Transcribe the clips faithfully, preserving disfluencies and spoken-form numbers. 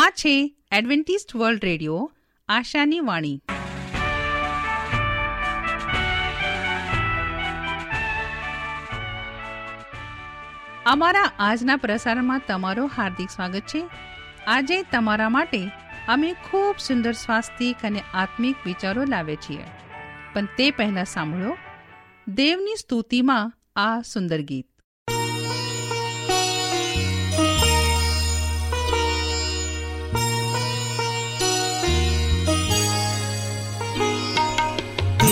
આ છે Adventist World radio આશાની વાણી. અમારા આજના પ્રસારણમાં તમારો હાર્દિક સ્વાગત છે. આજે તમારા માટે અમે ખૂબ સુંદર સ્વાસ્થ્યિક અને આત્મિક વિચારો લાવે છીએ, પણ તે પહેલાં સાંભળો દેવની સ્તુતિમાં આ સુંદર ગીત.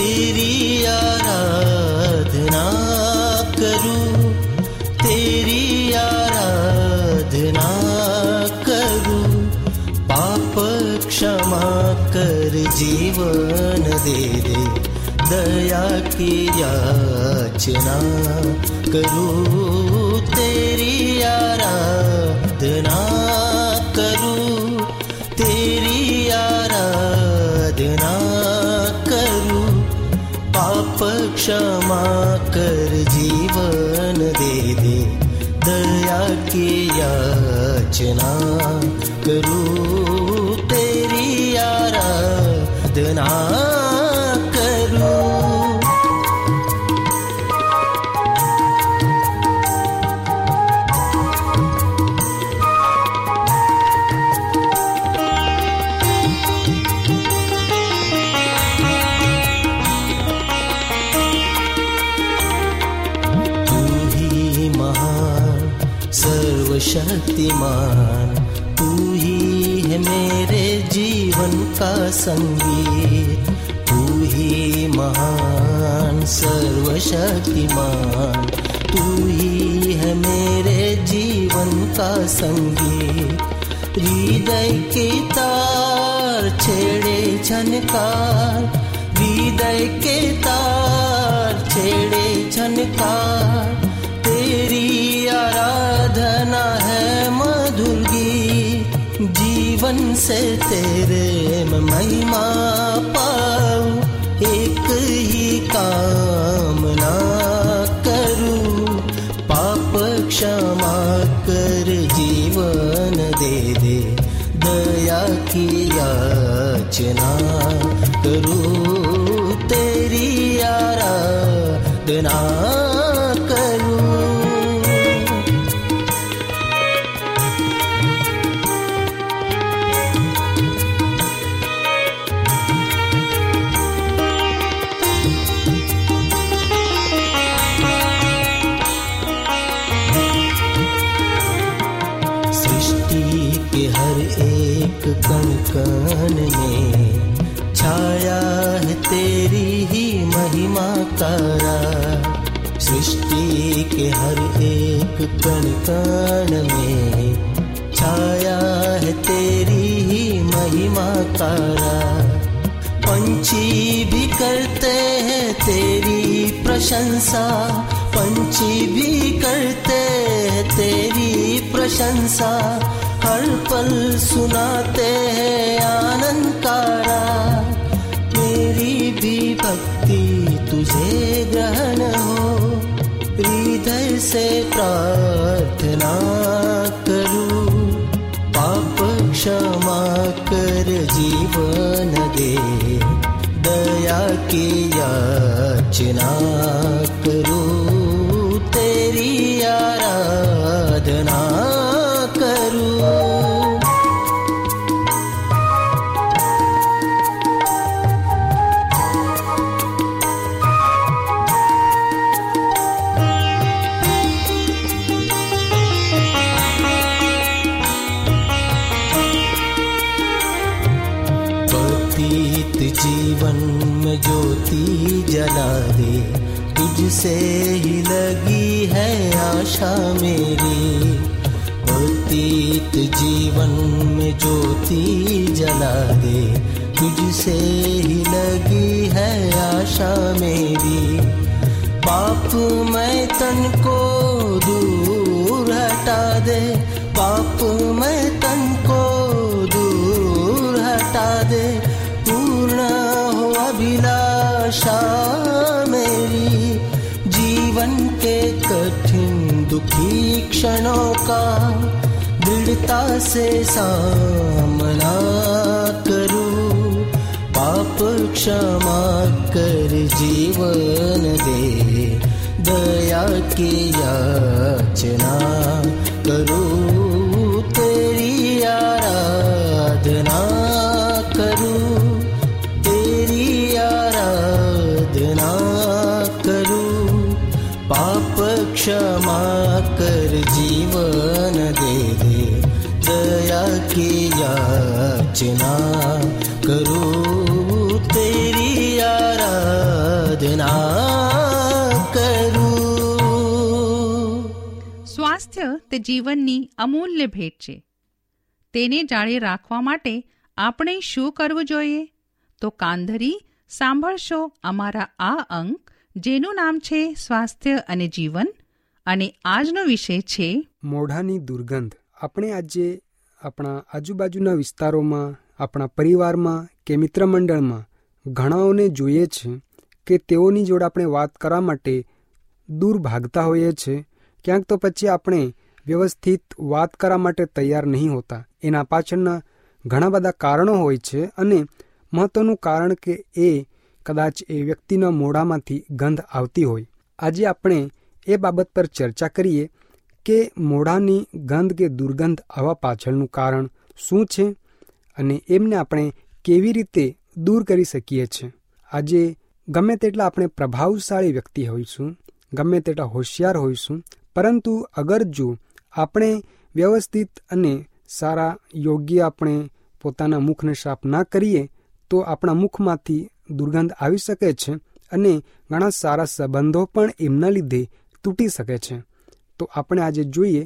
तेरी आराधना करूं, तेरी आराधना करूं, पाप क्षमा कर जीवन दे दे, दया की याचना करूं, तेरी आराधना करूं, तेरी आराधना करूं, पाप क्षमा कर जीवन दे दे, दया की याचना करूं, तेरी आराधना करूं. शक्तिमान तू ही है मेरे जीवन का संगीत, तू ही महान सर्वशक्तिमान, तू ही है मेरे जीवन का संगीत. हृदय की तार छेड़े झनकार, हृदय के तार छेड़े झनकार, तेरी आराधना है मधुर गीत, जीवन से तेरे में महिमा पाऊं, एक ही कामना करूं, पाप क्षमा कर जीवन दे दे, दया की याचना करूं, तेरी आराधना करूं. कण कण में छाया है तेरी ही महिमा का राज, सृष्टि के हर एक कण कण में छाया है तेरी ही महिमा का राज. पंछी भी करते हैं तेरी प्रशंसा, पंछी भी करते हैं तेरी प्रशंसा, हर पल सुनाते हैं आनंद का राग. मेरी भी भक्ति तुझे ग्रहण हो, हृदय से प्रार्थना करूं, पाप क्षमा कर जीवन दे, दया की याचना करूं, तेरी आराधना करूं. जीवन में ज्योति जला दे, तुझसे ही लगी है आशा मेरी, अतीत जीवन में ज्योति जला दे, तुझसे ही लगी है आशा मेरी. पाप मैं तन को दूर हटा दे, पाप मैं तन को दूर हटा दे, अभिलाषा मेरी, जीवन के कठिन दुखी क्षणों का दृढ़ता से सामना क्षमा कर जीवन दे, दया की याचना करूं, तेरी आराधना करूं, तेरी आराधना करूं। पाप क्षमा कर जीवन दे, दे दया की याचना करूं, तेरी आराधना करूं। સ્વાસ્થ્ય તે જીવનની અમૂલ્ય ભેટ છે. તેને જાળે રાખવા માટે આપણે શું કરવું જોઈએ? તો કાંધરી સાંભળશો અમારા આ અંક, જેનું નામ છે સ્વાસ્થ્ય અને જીવન, અને આજનો વિષય છે મોઢાની દુર્ગંધ. આપણે આજે આપણા આજુબાજુના વિસ્તારોમાં, આપણા પરિવારમાં કે મિત્રમંડળમાં ઘણાઓને જોઈએ છે કે તેઓની જોડે આપણે વાત કરવા માટે દૂર ભાગતા હોઈએ છીએ. ક્યાંક તો પછી આપણે વ્યવસ્થિત વાત કરવા માટે તૈયાર નહીં હોતા. એના પાછળના ઘણા બધા કારણો હોય છે, અને મહત્ત્વનું કારણ કે એ કદાચ એ વ્યક્તિના મોઢામાંથી ગંધ આવતી હોય. આજે આપણે એ બાબત પર ચર્ચા કરીએ કે મોઢાની ગંધ કે દુર્ગંધ આવવા પાછળનું કારણ શું છે, અને એમને આપણે કેવી રીતે દૂર કરી શકીએ છીએ. આજે ગમે તેટલા આપણે પ્રભાવશાળી વ્યક્તિ હોઈશું, ગમે તેટલા હોશિયાર હોઈશું, પરંતુ અગર જો આપણે વ્યવસ્થિત અને સારા યોગ્ય આપણે પોતાના મુખને સાફ ના કરીએ તો આપણા મુખમાંથી દુર્ગંધ આવી શકે છે, અને ઘણા સારા સંબંધો પણ એમના લીધે તૂટી શકે છે. તો આપણે આજે જોઈએ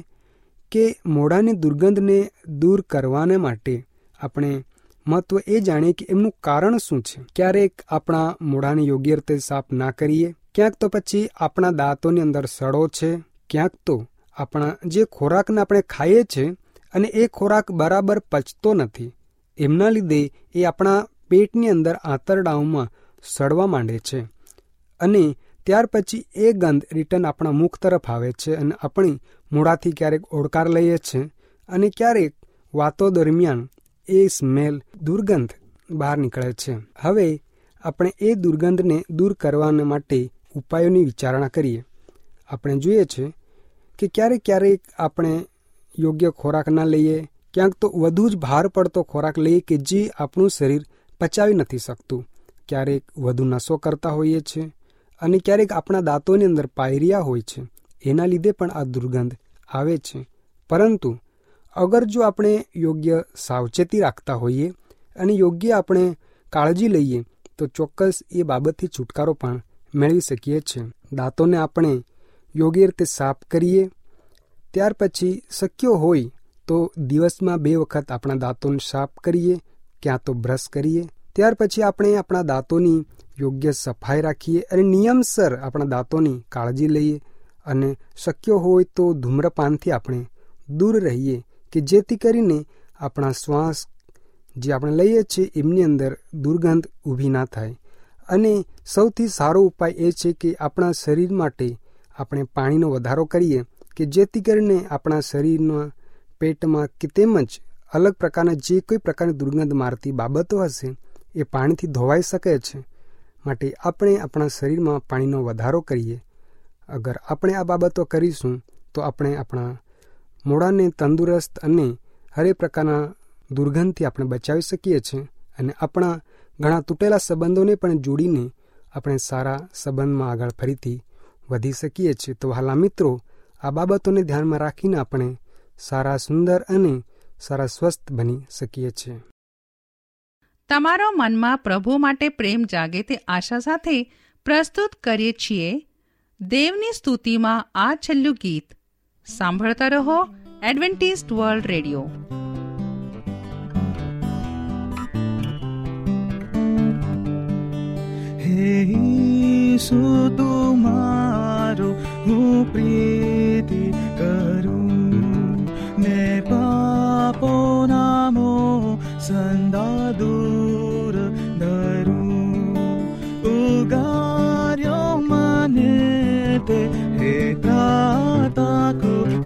કે મોઢાની દુર્ગંધને દૂર કરવાને માટે આપણે મહત્વ એ જાણીએ કે એમનું કારણ શું છે. ક્યારેક આપણા મોઢાને યોગ્ય રીતે સાફ ના કરીએ, ક્યાંક તો પછી આપણા દાંતોની અંદર સડો છે, ક્યાંક તો આપણા જે ખોરાકને આપણે ખાઈએ છીએ અને એ ખોરાક બરાબર પચતો નથી, એમના લીધે એ આપણા પેટની અંદર આંતરડાઓમાં સડવા માંડે છે, અને ત્યાર પછી એ ગંધ રિટર્ન આપણા મુખ તરફ આવે છે, અને આપણે મોઢાથી ક્યારેક ઓડકાર લઈએ છીએ, અને ક્યારેક વાતો દરમિયાન એ સ્મેલ દુર્ગંધ બહાર નીકળે છે. હવે આપણે એ દુર્ગંધને દૂર કરવાને માટે ઉપાયોની વિચારણા કરીએ. આપણે જોઈએ છે કે ક્યારેક ક્યારેક આપણે યોગ્ય ખોરાક ના લઈએ, ક્યાંક તો વધુ જ ભાર પડતો ખોરાક લઈએ કે જે આપણું શરીર પચાવી નથી શકતું, ક્યારેક વધુ નશો કરતા હોઈએ છીએ, અને ક્યારેક આપણા દાંતોની અંદર પાયરિયા હોય છે, એના લીધે પણ આ દુર્ગંધ આવે છે. પરંતુ અગર જો આપણે યોગ્ય સાવચેતી રાખતા હોઈએ અને યોગ્ય આપણે કાળજી લઈએ તો ચોક્કસ એ બાબતથી છુટકારો પણ મેળવી શકીએ છીએ. દાંતોને આપણે યોગ્ય રીતે સાફ કરીએ, ત્યાર પછી શક્ય હોય તો દિવસમાં બે વખત આપણા દાંતોને સાફ કરીએ, ક્યાં તો બ્રશ કરીએ. ત્યાર પછી આપણે આપણા દાંતોની યોગ્ય સફાઈ રાખીએ અને નિયમસર આપણા દાંતોની કાળજી લઈએ, અને શક્ય હોય તો ધૂમ્રપાનથી આપણે દૂર રહીએ, કે જેથી કરીને આપણા શ્વાસ જે આપણે લઈએ છીએ એમની અંદર દુર્ગંધ ઊભી ના થાય. અને સૌથી સારો ઉપાય એ છે કે આપણા શરીર માટે આપણે પાણીનો વધારો કરીએ, કે જેથી કરીને આપણા શરીરમાં, પેટમાં કે તેમજ અલગ પ્રકારના જે કોઈ પ્રકારની દુર્ગંધ મારતી બાબતો હશે એ પાણીથી ધોવાઈ શકે છે. માટે આપણે આપણા શરીરમાં પાણીનો વધારો કરીએ. અગર આપણે આ બાબતો કરીશું તો આપણે આપણા મોઢાને તંદુરસ્ત અને હરેક પ્રકારના દુર્ગંધથી આપણે બચાવી શકીએ છીએ, અને આપણા ઘણા તૂટેલા સંબંધોને પણ જોડીને આપણે સારા સંબંધમાં આગળ ફરીથી વધી શકીએ છીએ. તો હાલા મિત્રો, આ બાબતોને ધ્યાનમાં રાખીને આપણે સારા, સુંદર અને સારા સ્વસ્થ બની શકીએ છીએ. તમારો મનમાં પ્રભુ માટે પ્રેમ જાગે તે આશા સાથે પ્રસ્તુત કરીએ છીએ દેવની સ્તુતિમાં આ છેલ્લું ગીત. સાંભળતા રહો એડવેન્ટિસ્ટ વર્લ્ડ રેડિયો. હે ઈસુ તુ મારો, હું પ્રીતિ કરું, ને પાપો નામો સંદા દૂર ધરું, ઉગાર્યો મને તે હેતા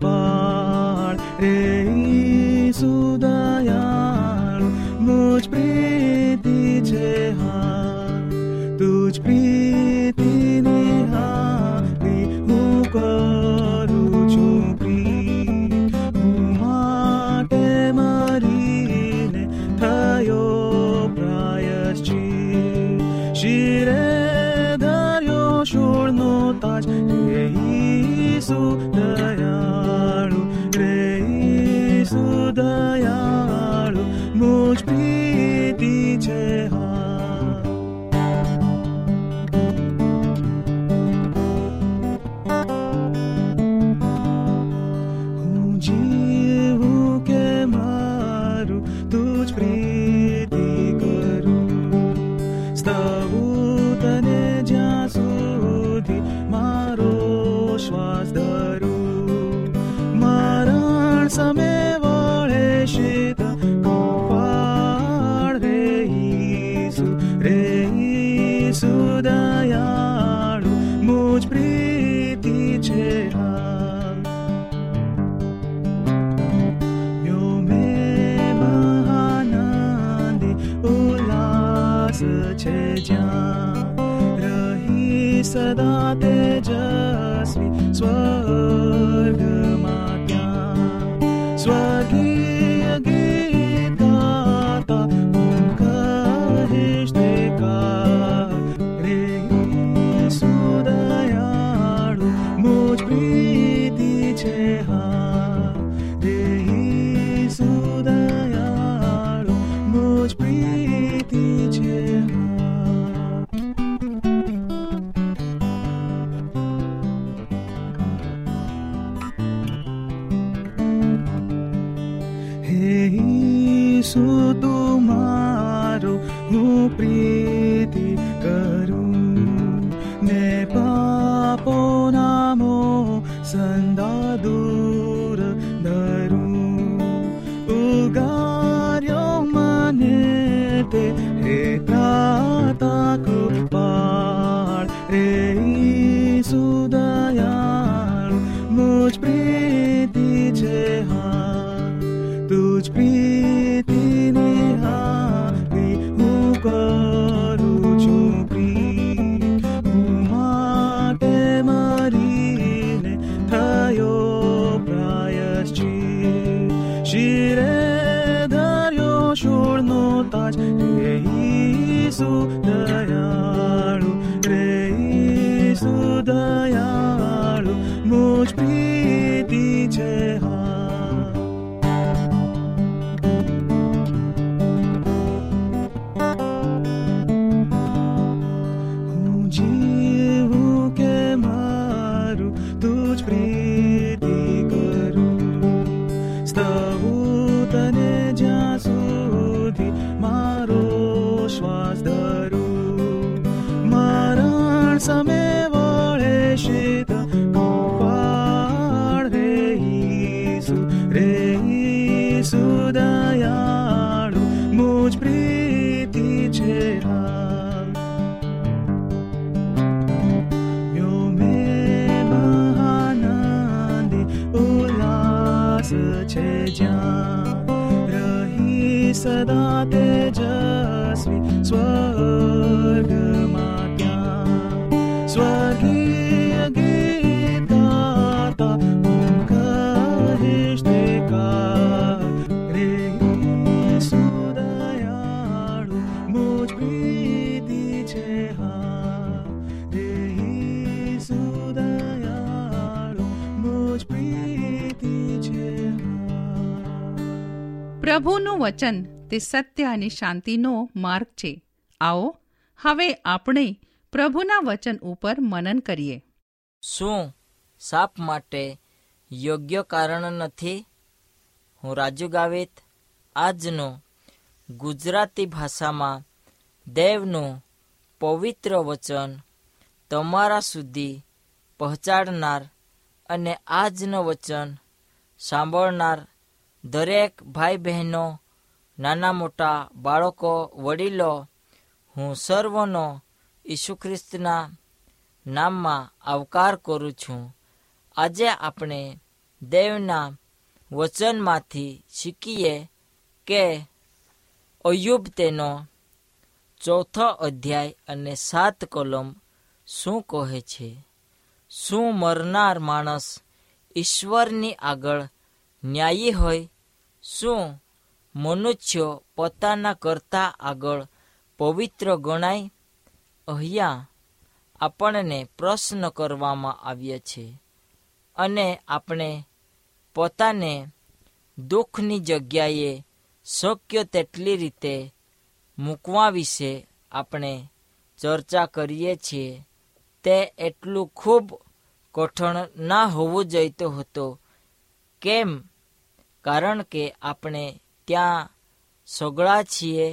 પાળ. હે ઈસુ દયાળુ, મુજ પ્રીતિ છે હાલ, कुछ बीती निहारी हूँ करू झोंपड़ी उमाटे मरीने थयो प्रायश्चित शिरे धर्यो शूर्णो ताज रे यीशु दयालु रे यीशु दयालु मुझ बीती छे समय वाले शीता कोपार रे यीशु रे यीशु दयालु मुझ प्रीति छेड़ा यो में महानंदी उल्लास छे जा रही सदा तेजस्वी स्वर्ग स्वर्गीय गीत गाता उनका रिश्ते का रे यीशु दयालु मुझ प्रीति छे रे यीशु दयालु मुझ प्रीति छे। यीशु तुम्हारो हूँ प्रीति करूँ ने पापो नामो संदा दूर धरूँ उगार्यो मने ते हे त्राता कृपाल रे यीशु दयालु मुझ प्रीति छे तुझ प्रीति निहारी हूँ करू झोंपड़ी उमाटे मरीने थयो प्रायश्चित शिरे धर्यो शूर्णो ताज रे यीशु दयालु रे यीशु दयालु मुझ प्रीति छे समय वाले शीता कोपार रे यीशु रे यीशु दयालु मुझ प्रीति छे यो में महानंदी उल्लास छे जा रही सदा तेजस्वी स्वर्ग स्वर्गीय गीत गाता उनका रिश्ते का रे यीशु दयालु मुझ प्रीति छे रे यीशु दयालु मुझ प्रीति छे। પ્રભુનું વચન તે સત્ય અને શાંતિનો માર્ગ છે. આવો હવે આપણે પ્રભુના વચન ઉપર મનન કરીએ. શું શાપ માટે યોગ્ય કારણ નથી? હું રાજુ ગાવિત આજનો ગુજરાતી ભાષામાં દેવનું પવિત્ર વચન તમારા સુધી પહોંચાડનાર અને આજનું વચન સાંભળનાર દરેક ભાઈ બહેનો, નાના મોટા બાળકો, વડીલો, હું સર્વનો ઈસુ ખ્રિસ્તના નામમાં આવકાર કરું છું. આજે આપણે દેવના વચનમાંથી શીખીએ કે અયુબ તેનો चौथा अध्याय अने सात कोलम शू कहे छे। शू मरनार माणस ईश्वरनी आगळ न्यायी होय? शू मनुष्य पोताना करता आगळ पवित्र गणाय? अहिया આપણને પ્રશ્ન કરવામાં આવ્યો છે અને આપણે પોતાને દુઃખની જગ્યાએ શક્ય તેટલી રીતે મૂકવા વિશે આપણે ચર્ચા કરીએ છીએ। તે એટલું ખૂબ કઠણ ના હોવું જોઈતો હતો। કેમ? કારણ કે આપણે ત્યાં સગળા છીએ।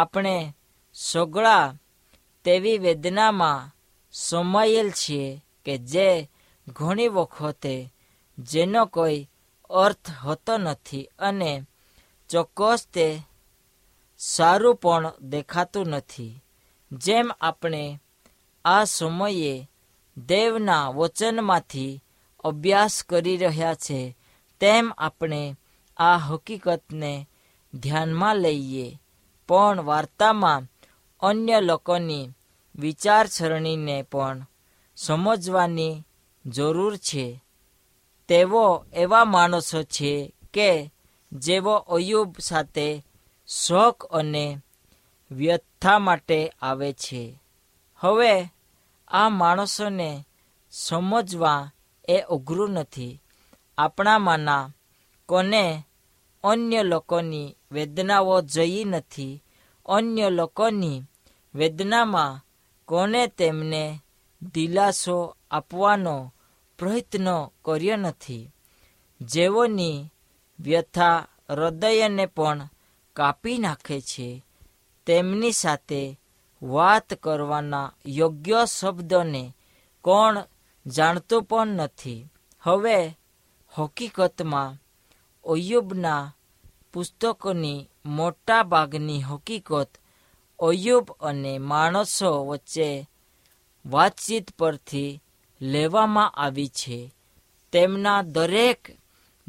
આપણે સગળા તેવી વેદનામાં સમાયેલ છીએ કે જે ઘણી વખતે જેનો કોઈ અર્થ હોતો નથી અને ચોક્કસ તે સારું પણ દેખાતું નથી। જેમ આપણે આ સમયે દેવના વચનમાંથી અભ્યાસ કરી રહ્યા છે તેમ આપણે આ હકીકતને ધ્યાનમાં લઈએ, પણ વાર્તામાં અન્ય લોકોની વિચારસરણીને પણ સમજવાની જરૂર છે। તેઓ એવા માણસો છે કે જેઓ અયુબ સાથે શોક અને વ્યથા માટે આવે છે। હવે આ માણસોને સમજવા એ અઘરું નથી। આપણામાંના કોને અન્ય લોકોની વેદનાઓ જઈ નથી? અન્ય લોકોની વેદનામાં કોને તેમને દિલાસો આપવાનો પ્રયત્ન કર્યો નથી? જેઓની વ્યથા હૃદયને પણ કાપી નાખે છે તેમની સાથે વાત કરવાના યોગ્ય શબ્દોને કોણ જાણતું પણ નથી। હવે હકીકતમાં અય્યુબના પુસ્તકોની મોટા ભાગની હકીકત અય્યુબ અને માણસો વચ્ચે વાતચીત પરથી લેવામાં આવી છે। તેમના દરેક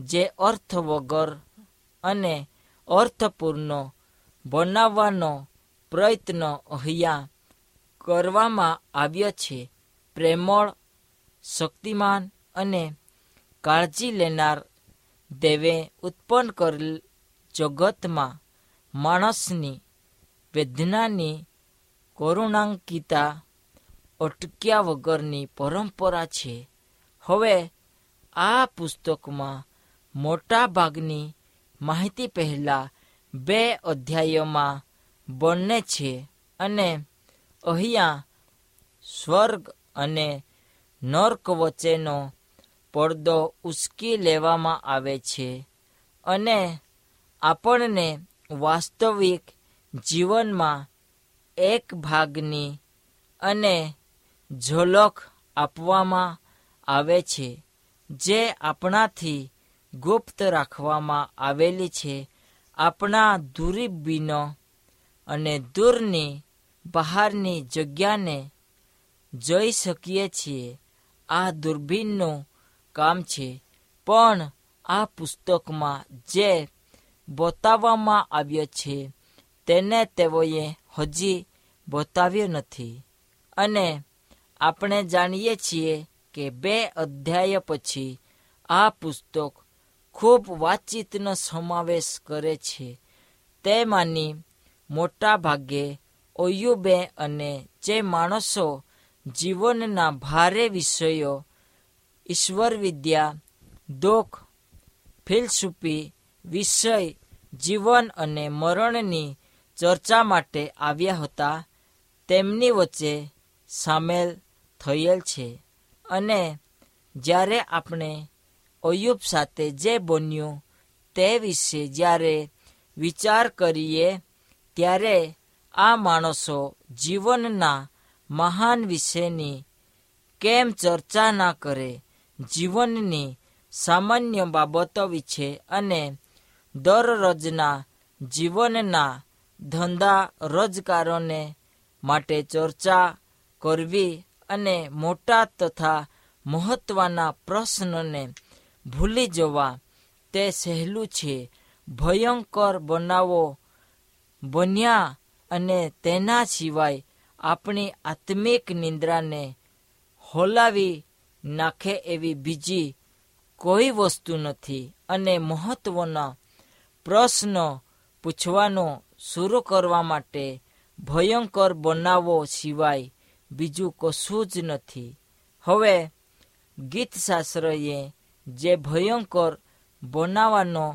જે અર્થ વગર અને અર્થપૂર્ણ બનાવવાનો પ્રયત્ન અહીંયા કરવામાં આવ્યો છે। પ્રેમળ, શક્તિમાન અને કાળજી લેનાર દેવે ઉત્પન્ન કરેલ જગતમાં માણસની વેદનાની કરુણાંકિતા અટક્યા વગરની પરંપરા છે। હવે આ પુસ્તકમાં મોટા ભાગની માહિતી પહેલા બે અધ્યાયોમાં બને છે અને અહીંયા સ્વર્ગ અને નર્ક વચ્ચેનો પડદો ઉસકી લેવામાં આવે છે અને આપણને વાસ્તવિક જીવનમાં એક ભાગની અને ઝલક આપવામાં આવે છે જે આપણાથી ગુપ્ત રાખવામાં આવેલી છે। આપણા દુર્બીનો અને દૂરની બહારની જગ્યાને જોઈ શકીએ છીએ। આ દૂરબીનનું કામ છે। પણ આ પુસ્તકમાં જે બતાવવામાં આવ્યો છે તેને તેઓએ હજી બતાવ્યો નથી અને આપણે જાણીએ છીએ કે બે અધ્યાય પછી આ પુસ્તક ખૂબ વાતચીતનો સમાવેશ કરે છે। તેમાંની મોટા ભાગે અય્યુબે અને જે માણસો જીવનના ભારે વિષયો ઈશ્વરવિદ્યા, દુઃખ, ફિલસૂફી, વિષય, જીવન અને મરણની ચર્ચા માટે આવ્યા હતા તેમની વચ્ચે સામેલ થયેલ છે। અને જ્યારે આપણે અય્યુબ સાથે જે બન્યું તે વિશે જ્યારે વિચાર કરીએ ત્યારે આ માણસો જીવનના મહાન વિશેની કેમ ચર્ચા ના કરે? જીવનની સામાન્ય બાબતો વિશે અને દરરોજના જીવનના ધંધા રોજગારોને માટે ચર્ચા કરવી અને મોટા તથા મહત્વના પ્રશ્નોને ભૂલી જવા તે સહેલું છે। ભયંકર બનાવો બન્યા અને તેના સિવાય આપણી આત્મિક નિંદ્રાને હોલાવી નાખે એવી બીજી કોઈ વસ્તુ નથી. અને મહત્વના પ્રશ્નો પૂછવાનો શરૂ કરવા માટે ભયંકર બનાવો સિવાય બીજું કશું જ નથી. હવે ગીતશાસ્ત્રએ જે ભયંકર બનાવવાનો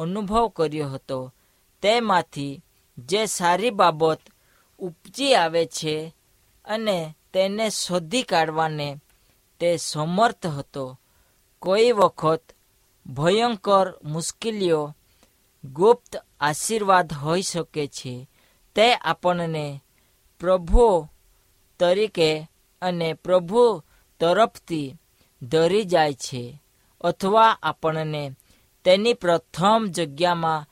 અનુભવ કર્યો હતો તેમાંથી જે સારી બાબત ઉપજી આવે છે અને તેને શોધી કાઢવાને તે સમર્થ હતો. કોઈ વખત ભયંકર મુશ્કેલીઓ ગુપ્ત આશીર્વાદ હોઈ શકે છે. તે આપણને પ્રભુ તરીકે અને પ્રભુ તરફથી ધરી જાય છે અથવા આપણને તેની પ્રથમ જગ્યામાં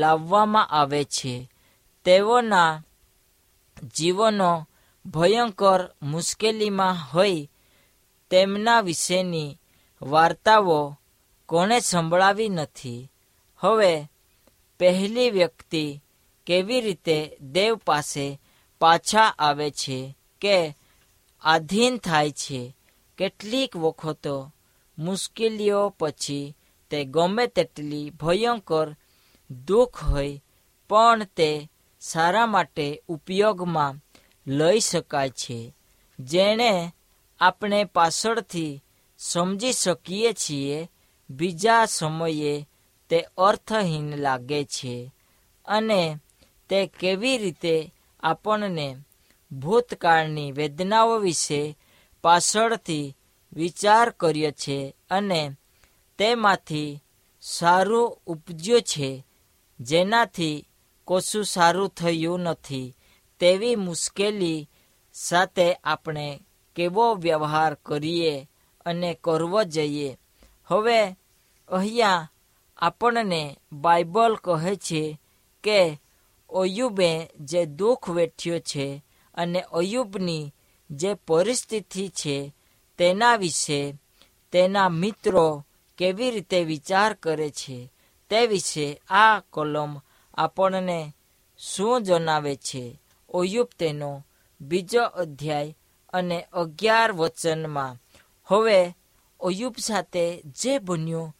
લાવવામાં આવે છે. તેઓના જીવનો ભયંકર મુશ્કેલીમાં હોય તેમના વિશેની વાર્તાઓ કોણે સંભળાવી નથી. હવે પહેલી વ્યક્તિ કેવી રીતે દેવ પાસે પાછા આવે છે કે આધીન થાય છે. કેટલીક વખતો મુશ્કેલીઓ પછી તે ગમે તેટલી ભયંકર દુઃખ હોય પણ તે સારા માટે ઉપયોગમાં લઈ શકાય છે, જેને આપણે પાછળથી સમજી શકીએ છીએ. બીજા સમયે તે અર્થહીન લાગે છે અને તે કેવી રીતે આપણને ભૂતકાળની વેદનાઓ વિશે પાછળથી વિચાર કર્યો છે અને તેમાંથી સારું ઉપજ્યું છે જેનાથી કશું સારું થયું નથી. તેવી મુશ્કેલી સાથે આપણે કેવો વ્યવહાર કરીએ અને કરવો જઈએ. હવે અહીંયા આપણને બાઇબલ કહે છે કે અયુબે જે દુઃખ વેઠ્યું છે અને અયુબની જે પરિસ્થિતિ છે તેના વિશે તેના મિત્રો કેવી રીતે વિચાર કરે છે તે વિશે આ કલમ આપણને શું જણાવે છે. અયુબ તેનો બીજો અધ્યાય અને અગિયાર વચનમાં. હવે અયુબ સાથે જે બન્યું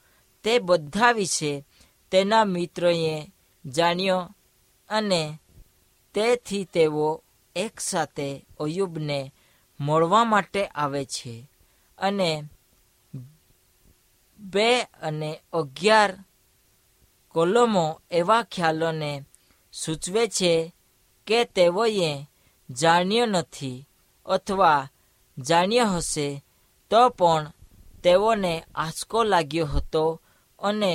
તે બધા વિશે તેના મિત્રોએ જાણ્યો અને તેથી તેઓ એક સાથે અયુબને મળવા માટે આવે છે અને બે અને અગિયાર કોલમો એવા ખ્યાલોને સૂચવે છે કે તેઓએ જાણ્યો નથી અથવા જાણ્યો હશે તો પણ તેઓને આંચકો લાગ્યો હતો અને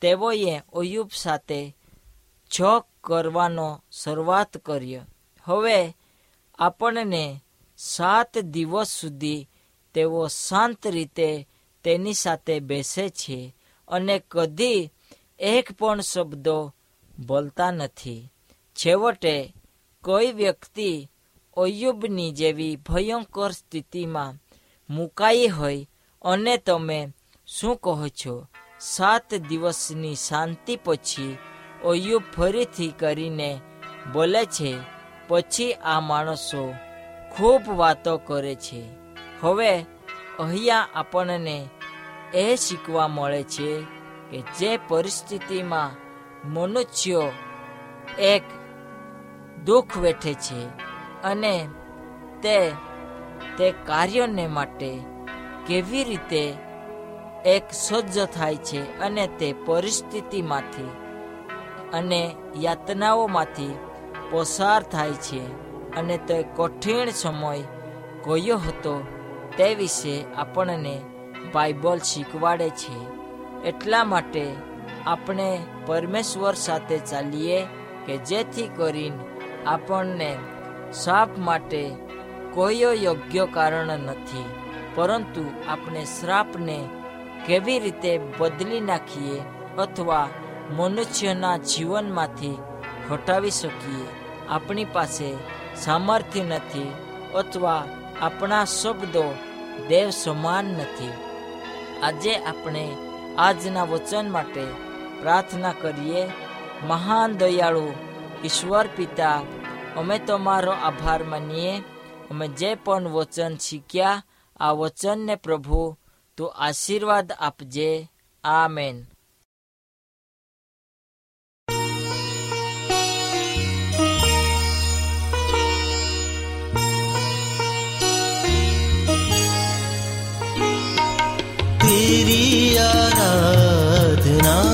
તેઓએ અયુબ સાથે છોક કરવાનો શરૂઆત કર્યો. હવે આપણને સાત દિવસ સુધી તેઓ શાંત રીતે તેની સાથે બેસે છે અને કદી એક પણ શબ્દો બોલતા નથી. છેવટે કોઈ વ્યક્તિ અયુબની જેવી ભયંકર સ્થિતિમાં મુકાઈ હોય અને તમે શું કહો છો? સાત દિવસની શાંતિ પછી અયુબ ફરીથી કરીને બોલે છે. પછી આ માણસો ખૂબ વાતો કરે છે. હવે અહીંયા આપણને એ શીખવા મળે છે કે જે પરિસ્થિતિમાં મનુષ્યો એક દુઃખ વેઠે છે અને તે તે કાર્યોને માટે કેવી રીતે એક સજ્જ થાય છે અને તે પરિસ્થિતિમાંથી અને યાતનાઓમાંથી પસાર થાય છે અને તે કઠિન સમય કયો હતો તે વિશે આપણને બાઇબલ શીખવાડે છે. એટલા માટે આપણે પરમેશ્વર સાથે ચાલીએ કે જેથી કરીને આપણને શ્રાપ માટે કોઈ યોગ્ય કારણ નથી, પરંતુ આપણે શ્રાપને કેવી રીતે બદલી નાખીએ અથવા મનુષ્યના જીવનમાંથી હટાવી શકીએ. આપણી પાસે સામર્થ્ય નથી અથવા આપણા શબ્દો દેવ સમાન નથી. આજે આપણે આજના વચન માટે પ્રાર્થના કરીએ. મહાન દયાળુ ઈશ્વર પિતા, અમે તમારો આભાર માનીએ। અમે જે પણ વચન શીખ્યા આ વચનને પ્રભુ તું આશીર્વાદ આપજે। આમેન। तेरी आराधना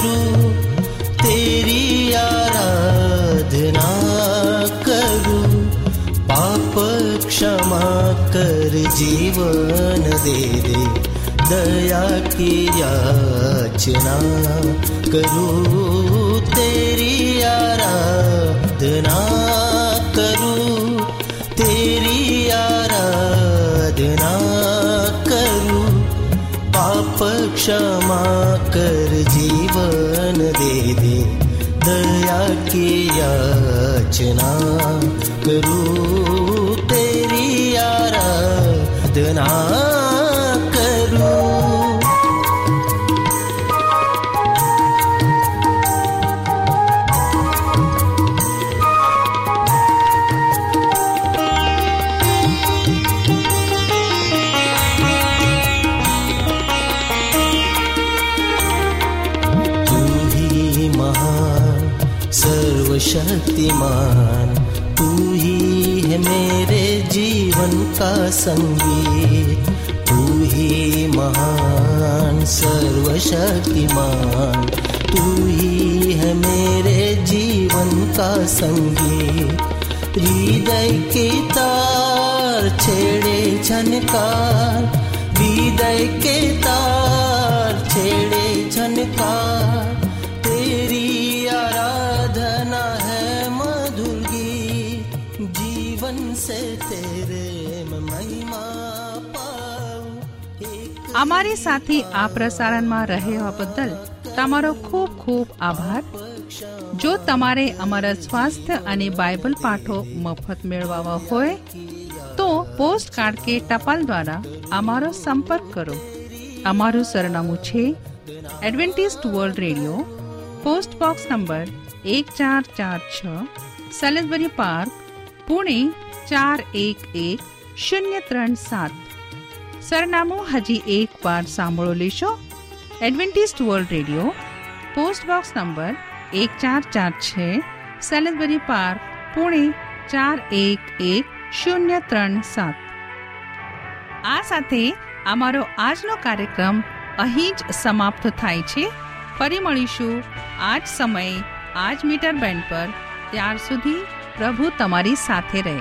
करूं, तेरी आराधना करूं, पाप क्षमा कर जीवन दे दे, दया की याचना करूं, तेरी आराधना करूं, तेरी आराधना करूं, पाप क्षमा कर जीवन दे दे, दया की याचना करूं, तेरी आराधना करूं। शक्तिमान तू ही है मेरे जीवन का संगीत, तू ही महान सर्वशक्तिमान, तू ही है मेरे जीवन का संगीत। हृदय के तार छेड़े झनकार, हृदय के तार छेड़े झनकार, અમારી સાથે આ પ્રસારણમાં રહેવા બદલ તમારો ખૂબ ખૂબ આભાર। જો તમારે અમારા સ્વાસ્થ્ય અને બાઇબલ પાઠો મફત મેળવવા હોય તો પોસ્ટ કાર્ડ કે ટપાલ દ્વારા અમારો સંપર્ક કરો। અમારું સરનામું છે Adventist World Radio, post box number એક ચાર ચાર છ, સલેસબરી પાર્ક, પુણે ચાર એક એક શૂન્ય ત્રણ સાત। સરનામું હજી એક વાર સાંભળો લેશો, Adventist World Radio, post box number એક ચાર ચાર છે, સેલેસબરી પાર્ક, પુણે ચાર એક એક શૂન્ય ત્રણ સાત। આ સાથે અમારો આજનો કાર્યક્રમ અહીં જ સમાપ્ત થાય છે। ફરી મળીશું આજ સમયે, આજ મીટર બેન્ડ પર। ત્યાર સુધી પ્રભુ તમારી સાથે રહે।